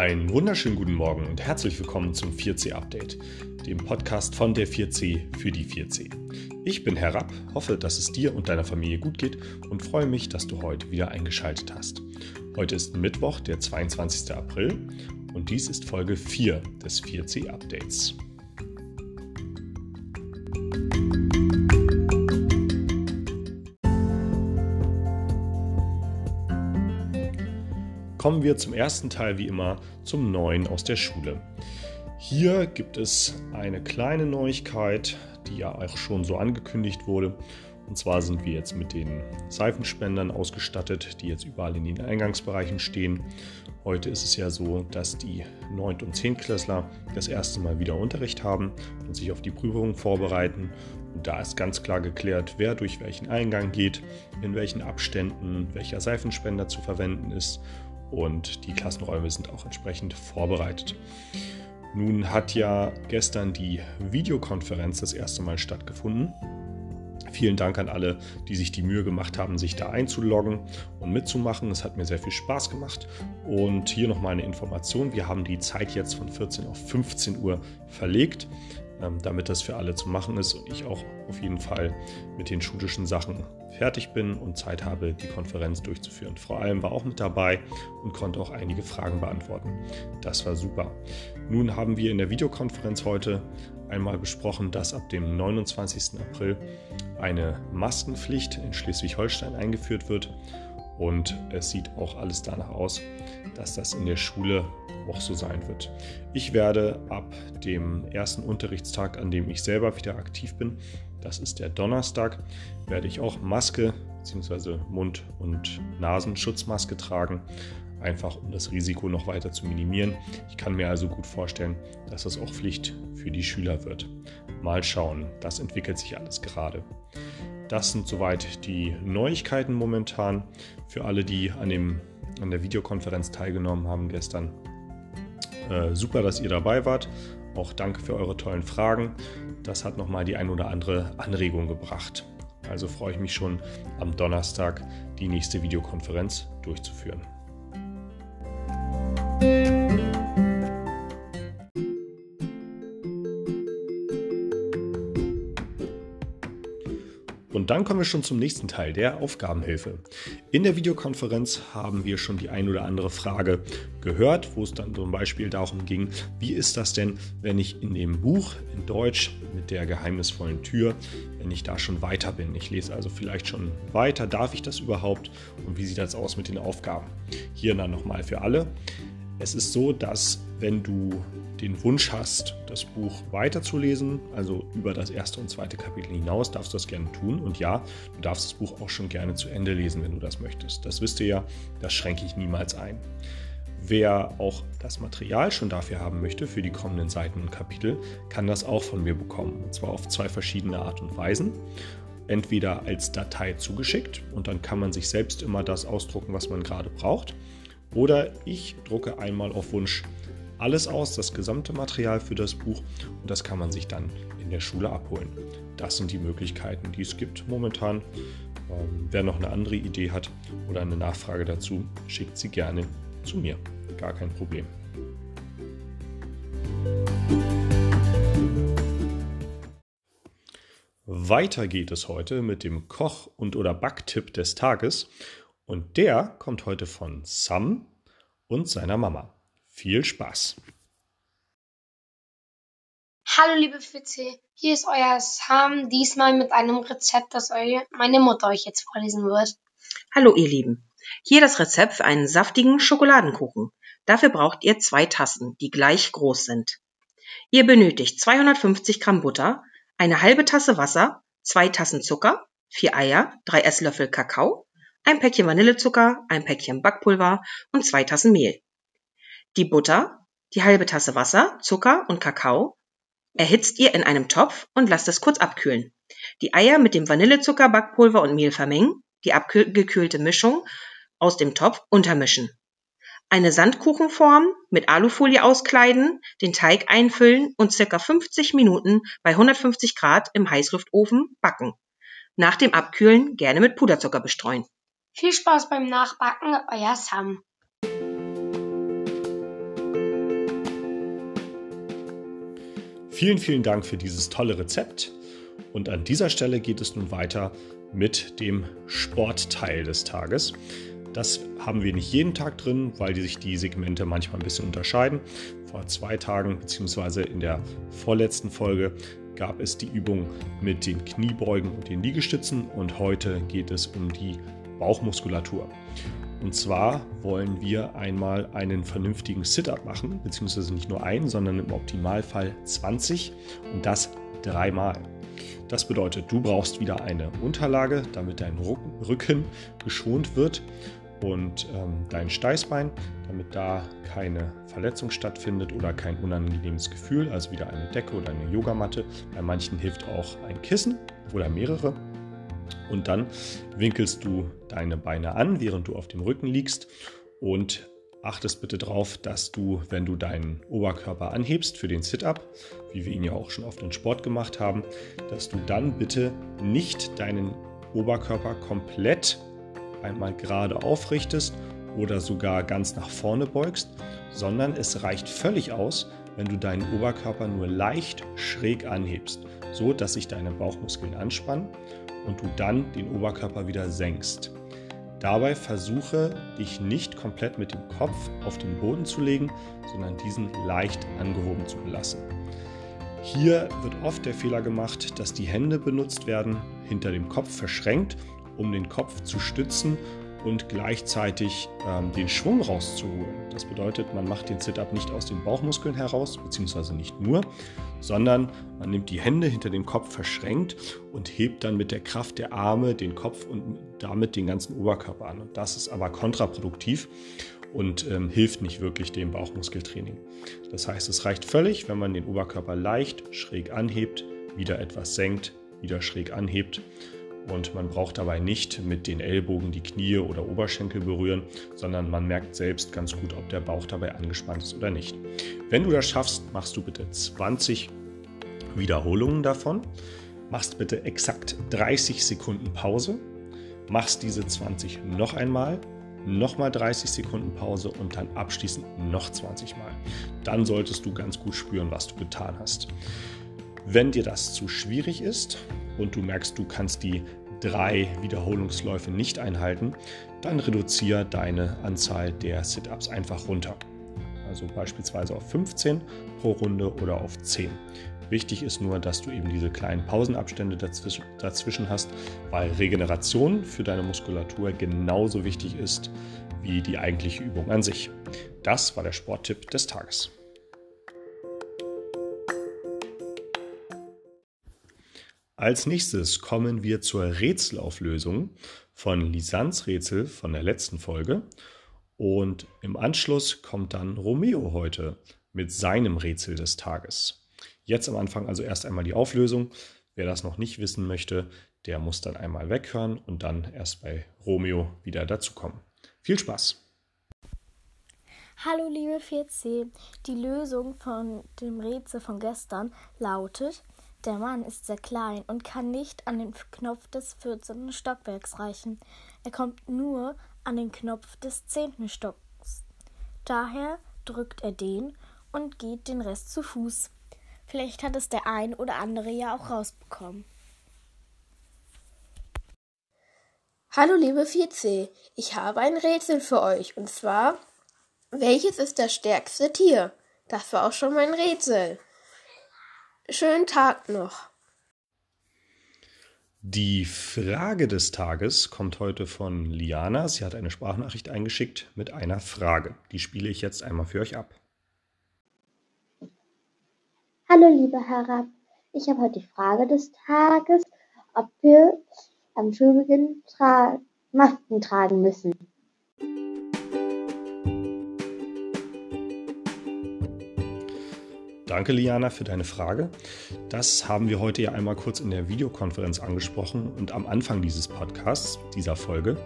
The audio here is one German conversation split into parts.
Einen wunderschönen guten Morgen und herzlich willkommen zum 4c Update, dem Podcast von der 4c für die 4c. Ich bin Herr Rapp, hoffe, dass es dir und deiner Familie gut geht und freue mich, dass du heute wieder eingeschaltet hast. Heute ist Mittwoch, der 22. April und dies ist Folge 4 des 4c Updates. Kommen wir zum ersten Teil, wie immer, zum Neuen aus der Schule. Hier gibt es eine kleine Neuigkeit, die ja auch schon so angekündigt wurde. Und zwar sind wir jetzt mit den Seifenspendern ausgestattet, die jetzt überall in den Eingangsbereichen stehen. Heute ist es ja so, dass die 9. und 10. Klässler das erste Mal wieder Unterricht haben und sich auf die Prüfung vorbereiten. Und da ist ganz klar geklärt, wer durch welchen Eingang geht, in welchen Abständen, welcher Seifenspender zu verwenden ist. Und die Klassenräume sind auch entsprechend vorbereitet. Nun hat ja gestern die Videokonferenz das erste Mal stattgefunden. Vielen Dank an alle, die sich die Mühe gemacht haben, sich da einzuloggen und mitzumachen. Es hat mir sehr viel Spaß gemacht. Und hier nochmal eine Information. Wir haben die Zeit jetzt von 14 auf 15 Uhr verlegt, damit das für alle zu machen ist und ich auch auf jeden Fall mit den schulischen Sachen fertig bin und Zeit habe, die Konferenz durchzuführen. Frau Alm war auch mit dabei und konnte auch einige Fragen beantworten. Das war super. Nun haben wir in der Videokonferenz heute einmal besprochen, dass ab dem 29. April eine Maskenpflicht in Schleswig-Holstein eingeführt wird. Und es sieht auch alles danach aus, dass das in der Schule auch so sein wird. Ich werde ab dem ersten Unterrichtstag, an dem ich selber wieder aktiv bin, das ist der Donnerstag, werde ich auch Maske bzw. Mund- und Nasenschutzmaske tragen, einfach um das Risiko noch weiter zu minimieren. Ich kann mir also gut vorstellen, dass das auch Pflicht für die Schüler wird. Mal schauen, das entwickelt sich alles gerade. Das sind soweit die Neuigkeiten momentan für alle, die an der Videokonferenz teilgenommen haben gestern. Super, dass ihr dabei wart. Auch danke für eure tollen Fragen. Das hat nochmal die ein oder andere Anregung gebracht. Also freue ich mich schon, am Donnerstag die nächste Videokonferenz durchzuführen. Und dann kommen wir schon zum nächsten Teil, der Aufgabenhilfe. In der Videokonferenz haben wir schon die ein oder andere Frage gehört, wo es dann zum Beispiel darum ging, wie ist das denn, wenn ich in dem Buch in Deutsch mit der geheimnisvollen Tür, wenn ich da schon weiter bin, ich lese also vielleicht schon weiter, darf ich das überhaupt und wie sieht das aus mit den Aufgaben? Hier dann nochmal für alle. Es ist so, dass wenn du den Wunsch hast, das Buch weiterzulesen, also über das erste und zweite Kapitel hinaus, darfst du das gerne tun. Und ja, du darfst das Buch auch schon gerne zu Ende lesen, wenn du das möchtest. Das wisst ihr ja, das schränke ich niemals ein. Wer auch das Material schon dafür haben möchte, für die kommenden Seiten und Kapitel, kann das auch von mir bekommen. Und zwar auf zwei verschiedene Art und Weisen. Entweder als Datei zugeschickt und dann kann man sich selbst immer das ausdrucken, was man gerade braucht. Oder ich drucke einmal auf Wunsch alles aus, das gesamte Material für das Buch und das kann man sich dann in der Schule abholen. Das sind die Möglichkeiten, die es gibt momentan. Wer noch eine andere Idee hat oder eine Nachfrage dazu, schickt sie gerne zu mir. Gar kein Problem. Weiter geht es heute mit dem Koch- und oder Backtipp des Tages. Und der kommt heute von Sam und seiner Mama. Viel Spaß! Hallo liebe 4C, hier ist euer Sam, diesmal mit einem Rezept, das meine Mutter euch jetzt vorlesen wird. Hallo ihr Lieben, hier das Rezept für einen saftigen Schokoladenkuchen. Dafür braucht ihr 2 Tassen, die gleich groß sind. Ihr benötigt 250 Gramm Butter, eine halbe Tasse Wasser, 2 Tassen Zucker, 4 Eier, 3 Esslöffel Kakao, ein Päckchen Vanillezucker, ein Päckchen Backpulver und 2 Tassen Mehl. Die Butter, die halbe Tasse Wasser, Zucker und Kakao erhitzt ihr in einem Topf und lasst es kurz abkühlen. Die Eier mit dem Vanillezucker, Backpulver und Mehl vermengen, die abgekühlte Mischung aus dem Topf untermischen. Eine Sandkuchenform mit Alufolie auskleiden, den Teig einfüllen und ca. 50 Minuten bei 150 Grad im Heißluftofen backen. Nach dem Abkühlen gerne mit Puderzucker bestreuen. Viel Spaß beim Nachbacken, euer Sam. Vielen, vielen Dank für dieses tolle Rezept. Und an dieser Stelle geht es nun weiter mit dem Sportteil des Tages. Das haben wir nicht jeden Tag drin, weil sich die Segmente manchmal ein bisschen unterscheiden. Vor 2 Tagen bzw. in der vorletzten Folge gab es die Übung mit den Kniebeugen und den Liegestützen und heute geht es um die Bauchmuskulatur. Und zwar wollen wir einmal einen vernünftigen Sit-Up machen, beziehungsweise nicht nur einen, sondern im Optimalfall 20 und das 3-mal. Das bedeutet, du brauchst wieder eine Unterlage, damit dein Rücken geschont wird und dein Steißbein, damit da keine Verletzung stattfindet oder kein unangenehmes Gefühl, also wieder eine Decke oder eine Yogamatte. Bei manchen hilft auch ein Kissen oder mehrere. Und dann winkelst du deine Beine an, während du auf dem Rücken liegst und achtest bitte darauf, dass du, wenn du deinen Oberkörper anhebst für den Sit-Up, wie wir ihn ja auch schon oft im Sport gemacht haben, dass du dann bitte nicht deinen Oberkörper komplett einmal gerade aufrichtest oder sogar ganz nach vorne beugst, sondern es reicht völlig aus, wenn du deinen Oberkörper nur leicht schräg anhebst, so dass sich deine Bauchmuskeln anspannen und du dann den Oberkörper wieder senkst. Dabei versuche, dich nicht komplett mit dem Kopf auf den Boden zu legen, sondern diesen leicht angehoben zu lassen. Hier wird oft der Fehler gemacht, dass die Hände benutzt werden, hinter dem Kopf verschränkt, um den Kopf zu stützen und gleichzeitig den Schwung rauszuholen. Das bedeutet, man macht den Sit-Up nicht aus den Bauchmuskeln heraus, beziehungsweise nicht nur, sondern man nimmt die Hände hinter dem Kopf verschränkt und hebt dann mit der Kraft der Arme den Kopf und damit den ganzen Oberkörper an. Und das ist aber kontraproduktiv und hilft nicht wirklich dem Bauchmuskeltraining. Das heißt, es reicht völlig, wenn man den Oberkörper leicht schräg anhebt, wieder etwas senkt, wieder schräg anhebt. Und man braucht dabei nicht mit den Ellbogen die Knie oder Oberschenkel berühren, sondern man merkt selbst ganz gut, ob der Bauch dabei angespannt ist oder nicht. Wenn du das schaffst, machst du bitte 20 Wiederholungen davon, machst bitte exakt 30 Sekunden Pause, machst diese 20 noch einmal, nochmal 30 Sekunden Pause und dann abschließend noch 20 Mal. Dann solltest du ganz gut spüren, was du getan hast. Wenn dir das zu schwierig ist und du merkst, du kannst die 3 Wiederholungsläufe nicht einhalten, dann reduziere deine Anzahl der Sit-Ups einfach runter. Also beispielsweise auf 15 pro Runde oder auf 10. Wichtig ist nur, dass du eben diese kleinen Pausenabstände dazwischen hast, weil Regeneration für deine Muskulatur genauso wichtig ist wie die eigentliche Übung an sich. Das war der Sporttipp des Tages. Als nächstes kommen wir zur Rätselauflösung von Lisans Rätsel von der letzten Folge und im Anschluss kommt dann Romeo heute mit seinem Rätsel des Tages. Jetzt am Anfang also erst einmal die Auflösung. Wer das noch nicht wissen möchte, der muss dann einmal weghören und dann erst bei Romeo wieder dazukommen. Viel Spaß! Hallo liebe 4c, die Lösung von dem Rätsel von gestern lautet: Der Mann ist sehr klein und kann nicht an den Knopf des 14. Stockwerks reichen. Er kommt nur an den Knopf des 10. Stocks. Daher drückt er den und geht den Rest zu Fuß. Vielleicht hat es der ein oder andere ja auch rausbekommen. Hallo liebe 4c, ich habe ein Rätsel für euch und zwar: Welches ist das stärkste Tier? Das war auch schon mein Rätsel. Schönen Tag noch. Die Frage des Tages kommt heute von Liana. Sie hat eine Sprachnachricht eingeschickt mit einer Frage. Die spiele ich jetzt einmal für euch ab. Hallo lieber Herr Rapp, ich habe heute die Frage des Tages, ob wir am Schulbeginn Masken tragen müssen. Danke, Liana, für deine Frage. Das haben wir heute ja einmal kurz in der Videokonferenz angesprochen und am Anfang dieses Podcasts, dieser Folge.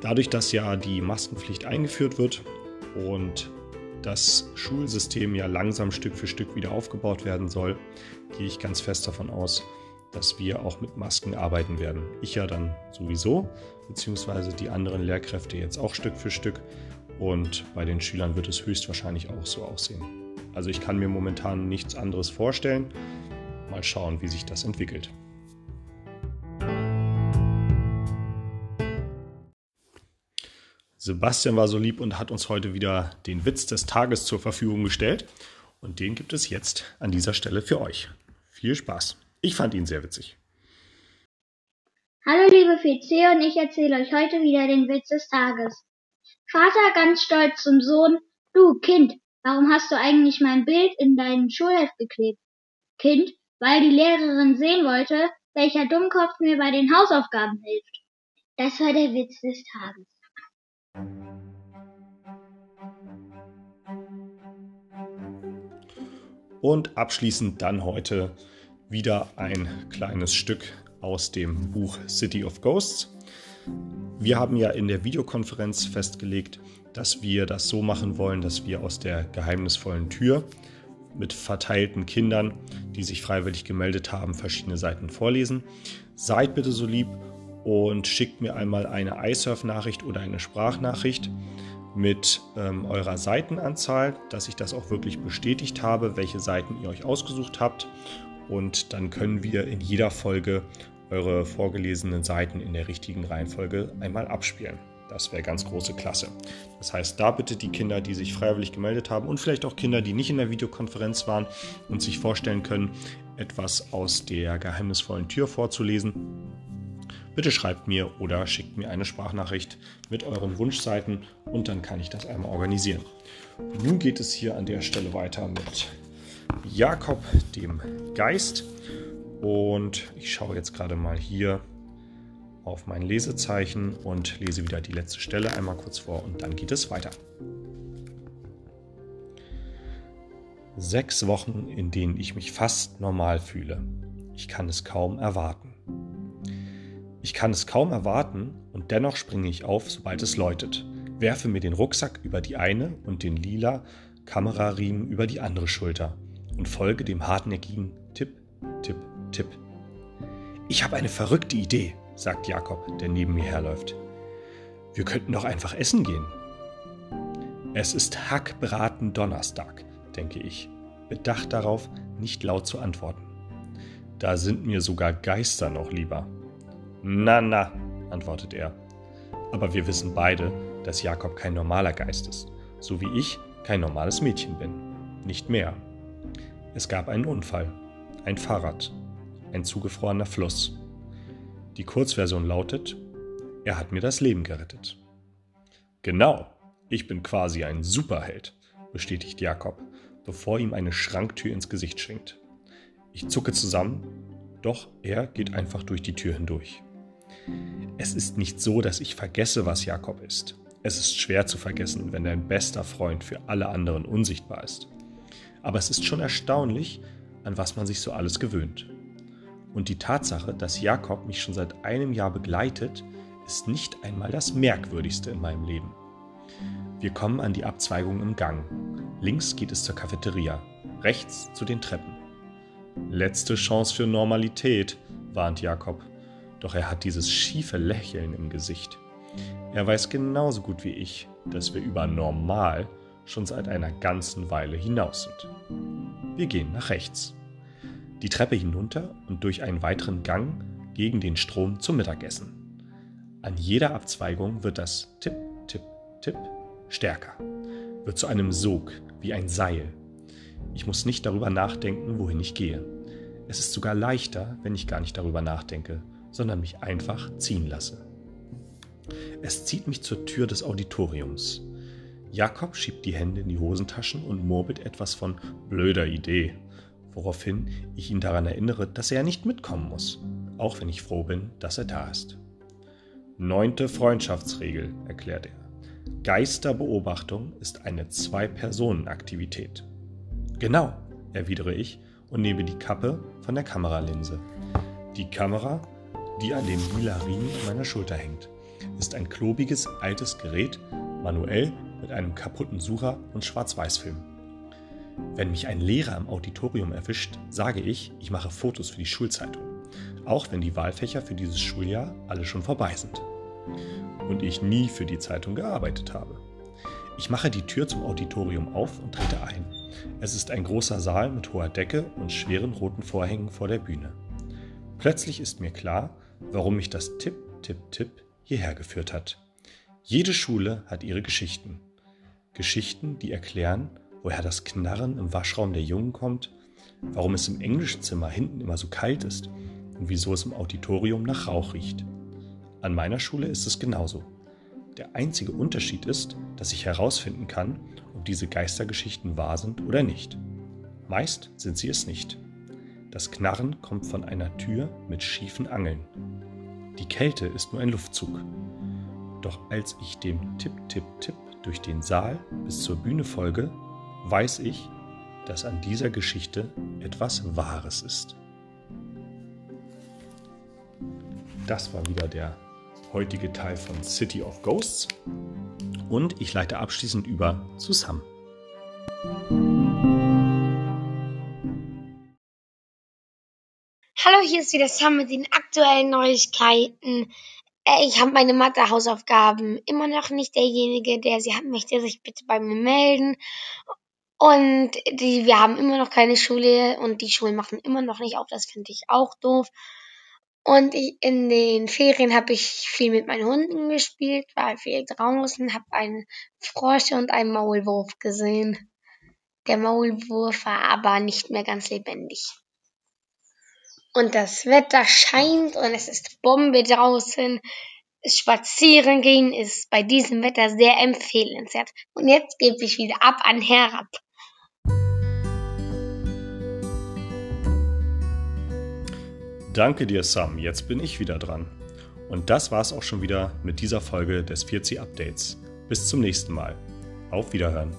Dadurch, dass ja die Maskenpflicht eingeführt wird und das Schulsystem ja langsam Stück für Stück wieder aufgebaut werden soll, gehe ich ganz fest davon aus, dass wir auch mit Masken arbeiten werden. Ich ja dann sowieso, beziehungsweise die anderen Lehrkräfte jetzt auch Stück für Stück. Und bei den Schülern wird es höchstwahrscheinlich auch so aussehen. Also ich kann mir momentan nichts anderes vorstellen. Mal schauen, wie sich das entwickelt. Sebastian war so lieb und hat uns heute wieder den Witz des Tages zur Verfügung gestellt. Und den gibt es jetzt an dieser Stelle für euch. Viel Spaß. Ich fand ihn sehr witzig. Hallo liebe 4c und ich erzähle euch heute wieder den Witz des Tages. Vater ganz stolz zum Sohn: Du Kind, warum hast du eigentlich mein Bild in deinen Schulheft geklebt? Kind, weil die Lehrerin sehen wollte, welcher Dummkopf mir bei den Hausaufgaben hilft. Das war der Witz des Tages. Und abschließend dann heute wieder ein kleines Stück aus dem Buch City of Ghosts. Wir haben ja in der Videokonferenz festgelegt, dass wir das so machen wollen, dass wir aus der geheimnisvollen Tür mit verteilten Kindern, die sich freiwillig gemeldet haben, verschiedene Seiten vorlesen. Seid bitte so lieb und schickt mir einmal eine iSurf-Nachricht oder eine Sprachnachricht mit eurer Seitenanzahl, dass ich das auch wirklich bestätigt habe, welche Seiten ihr euch ausgesucht habt. Und dann können wir in jeder Folge eure vorgelesenen Seiten in der richtigen Reihenfolge einmal abspielen. Das wäre ganz große Klasse. Das heißt, da bitte die Kinder, die sich freiwillig gemeldet haben und vielleicht auch Kinder, die nicht in der Videokonferenz waren und sich vorstellen können, etwas aus der geheimnisvollen Tür vorzulesen. Bitte schreibt mir oder schickt mir eine Sprachnachricht mit euren Wunschseiten und dann kann ich das einmal organisieren. Nun geht es hier an der Stelle weiter mit Jakob, dem Geist. Und ich schaue jetzt gerade mal hier auf mein Lesezeichen und lese wieder die letzte Stelle einmal kurz vor und dann geht es weiter. 6 Wochen, in denen ich mich fast normal fühle. Ich kann es kaum erwarten. Ich kann es kaum erwarten und dennoch springe ich auf, sobald es läutet, werfe mir den Rucksack über die eine und den lila Kamerariemen über die andere Schulter und folge dem hartnäckigen Tipp, Tipp, Tipp. Ich habe eine verrückte Idee, sagt Jakob, der neben mir herläuft. Wir könnten doch einfach essen gehen. Es ist Hackbraten Donnerstag, denke ich, bedacht darauf, nicht laut zu antworten. Da sind mir sogar Geister noch lieber. Na, na, antwortet er. Aber wir wissen beide, dass Jakob kein normaler Geist ist, so wie ich kein normales Mädchen bin. Nicht mehr. Es gab einen Unfall, ein Fahrrad, ein zugefrorener Fluss. Die Kurzversion lautet: Er hat mir das Leben gerettet. Genau, ich bin quasi ein Superheld, bestätigt Jakob, bevor ihm eine Schranktür ins Gesicht schwingt. Ich zucke zusammen, doch er geht einfach durch die Tür hindurch. Es ist nicht so, dass ich vergesse, was Jakob ist. Es ist schwer zu vergessen, wenn dein bester Freund für alle anderen unsichtbar ist. Aber es ist schon erstaunlich, an was man sich so alles gewöhnt. Und die Tatsache, dass Jakob mich schon seit einem Jahr begleitet, ist nicht einmal das Merkwürdigste in meinem Leben. Wir kommen an die Abzweigung im Gang. Links geht es zur Cafeteria, rechts zu den Treppen. Letzte Chance für Normalität, warnt Jakob. Doch er hat dieses schiefe Lächeln im Gesicht. Er weiß genauso gut wie ich, dass wir über normal schon seit einer ganzen Weile hinaus sind. Wir gehen nach rechts. Die Treppe hinunter und durch einen weiteren Gang gegen den Strom zum Mittagessen. An jeder Abzweigung wird das Tipp, Tipp, Tipp stärker. Wird zu einem Sog, wie ein Seil. Ich muss nicht darüber nachdenken, wohin ich gehe. Es ist sogar leichter, wenn ich gar nicht darüber nachdenke, sondern mich einfach ziehen lasse. Es zieht mich zur Tür des Auditoriums. Jakob schiebt die Hände in die Hosentaschen und murmelt etwas von blöder Idee, woraufhin ich ihn daran erinnere, dass er ja nicht mitkommen muss, auch wenn ich froh bin, dass er da ist. 9. Freundschaftsregel, erklärt er. Geisterbeobachtung ist eine 2-Personen-Aktivität. Genau, erwidere ich und nehme die Kappe von der Kameralinse. Die Kamera, die an dem lila Riemen meiner Schulter hängt, ist ein klobiges, altes Gerät, manuell mit einem kaputten Sucher und Schwarz-Weiß-Film. Wenn mich ein Lehrer im Auditorium erwischt, sage ich, ich mache Fotos für die Schulzeitung, auch wenn die Wahlfächer für dieses Schuljahr alle schon vorbei sind und ich nie für die Zeitung gearbeitet habe. Ich mache die Tür zum Auditorium auf und trete ein. Es ist ein großer Saal mit hoher Decke und schweren roten Vorhängen vor der Bühne. Plötzlich ist mir klar, warum mich das Tipp-Tipp-Tipp hierher geführt hat. Jede Schule hat ihre Geschichten. Geschichten, die erklären, woher das Knarren im Waschraum der Jungen kommt, warum es im Englischzimmer hinten immer so kalt ist und wieso es im Auditorium nach Rauch riecht. An meiner Schule ist es genauso. Der einzige Unterschied ist, dass ich herausfinden kann, ob diese Geistergeschichten wahr sind oder nicht. Meist sind sie es nicht. Das Knarren kommt von einer Tür mit schiefen Angeln. Die Kälte ist nur ein Luftzug. Doch als ich dem Tipp-Tipp-Tipp durch den Saal bis zur Bühne folge, weiß ich, dass an dieser Geschichte etwas Wahres ist. Das war wieder der heutige Teil von City of Ghosts und ich leite abschließend über zu Sam. Hallo, hier ist wieder Sam mit den aktuellen Neuigkeiten. Ich habe meine Mathe-Hausaufgaben immer noch nicht. Derjenige, der sie hat, möchte sich bitte bei mir melden. Und wir haben immer noch keine Schule und die Schulen machen immer noch nicht auf. Das finde ich auch doof. Und in den Ferien habe ich viel mit meinen Hunden gespielt, war viel draußen, habe einen Frosch und einen Maulwurf gesehen. Der Maulwurf war aber nicht mehr ganz lebendig. Und das Wetter scheint und es ist Bombe draußen. Spazieren gehen ist bei diesem Wetter sehr empfehlenswert. Und jetzt gebe ich wieder ab an Herr Rapp. Danke dir, Sam. Jetzt bin ich wieder dran. Und das war's auch schon wieder mit dieser Folge des 4c Updates. Bis zum nächsten Mal. Auf Wiederhören.